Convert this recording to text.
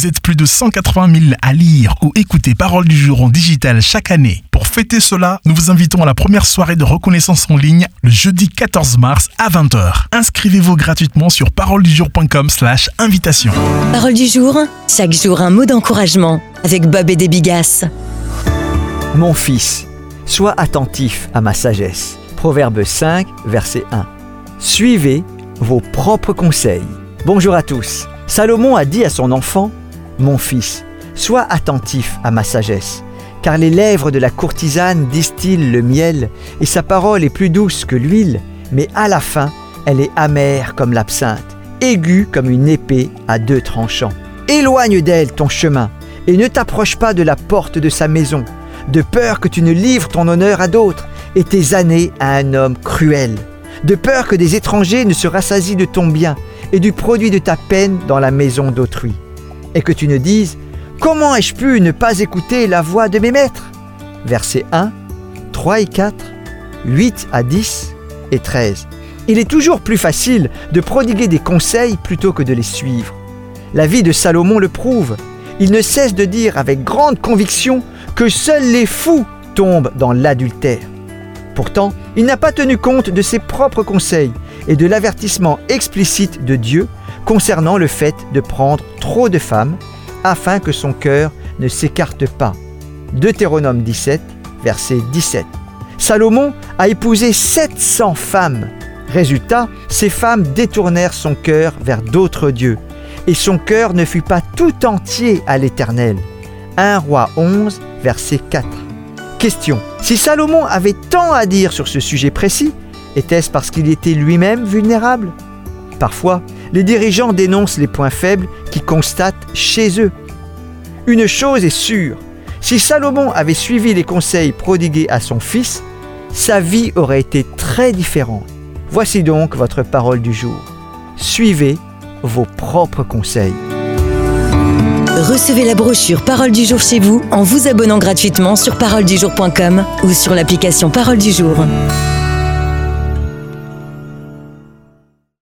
Vous êtes plus de 180 000 à lire ou écouter Parole du jour en digital chaque année. Pour fêter cela, nous vous invitons à la première soirée de reconnaissance en ligne le jeudi 14 mars à 20h. Inscrivez-vous gratuitement sur paroledujour.com/invitation. Parole du jour, chaque jour un mot d'encouragement avec Bob et Débigas. Mon fils, sois attentif à ma sagesse. Proverbe 5, verset 1. Suivez vos propres conseils. Bonjour à tous. Salomon a dit à son enfant, « Mon fils, sois attentif à ma sagesse, car les lèvres de la courtisane distillent le miel, et sa parole est plus douce que l'huile, mais à la fin, elle est amère comme l'absinthe, aiguë comme une épée à deux tranchants. Éloigne d'elle ton chemin, et ne t'approche pas de la porte de sa maison, de peur que tu ne livres ton honneur à d'autres, et tes années à un homme cruel, de peur que des étrangers ne se rassasient de ton bien, et du produit de ta peine dans la maison d'autrui. Et que tu ne dises, comment ai-je pu ne pas écouter la voix de mes maîtres ?» Versets 1, 3 et 4, 8 à 10 et 13. Il est toujours plus facile de prodiguer des conseils plutôt que de les suivre. La vie de Salomon le prouve. Il ne cesse de dire avec grande conviction que seuls les fous tombent dans l'adultère. Pourtant, il n'a pas tenu compte de ses propres conseils et de l'avertissement explicite de Dieu concernant le fait de prendre trop de femmes afin que son cœur ne s'écarte pas. Deutéronome 17, verset 17. Salomon a épousé 700 femmes. Résultat, ces femmes détournèrent son cœur vers d'autres dieux et son cœur ne fut pas tout entier à l'Éternel. 1 Rois 11, verset 4. Question. Si Salomon avait tant à dire sur ce sujet précis, était-ce parce qu'il était lui-même vulnérable ? Parfois, les dirigeants dénoncent les points faibles qu'ils constatent chez eux. Une chose est sûre, si Salomon avait suivi les conseils prodigués à son fils, sa vie aurait été très différente. Voici donc votre parole du jour. Suivez vos propres conseils. Recevez la brochure Parole du jour chez vous en vous abonnant gratuitement sur paroledujour.com ou sur l'application Parole du jour.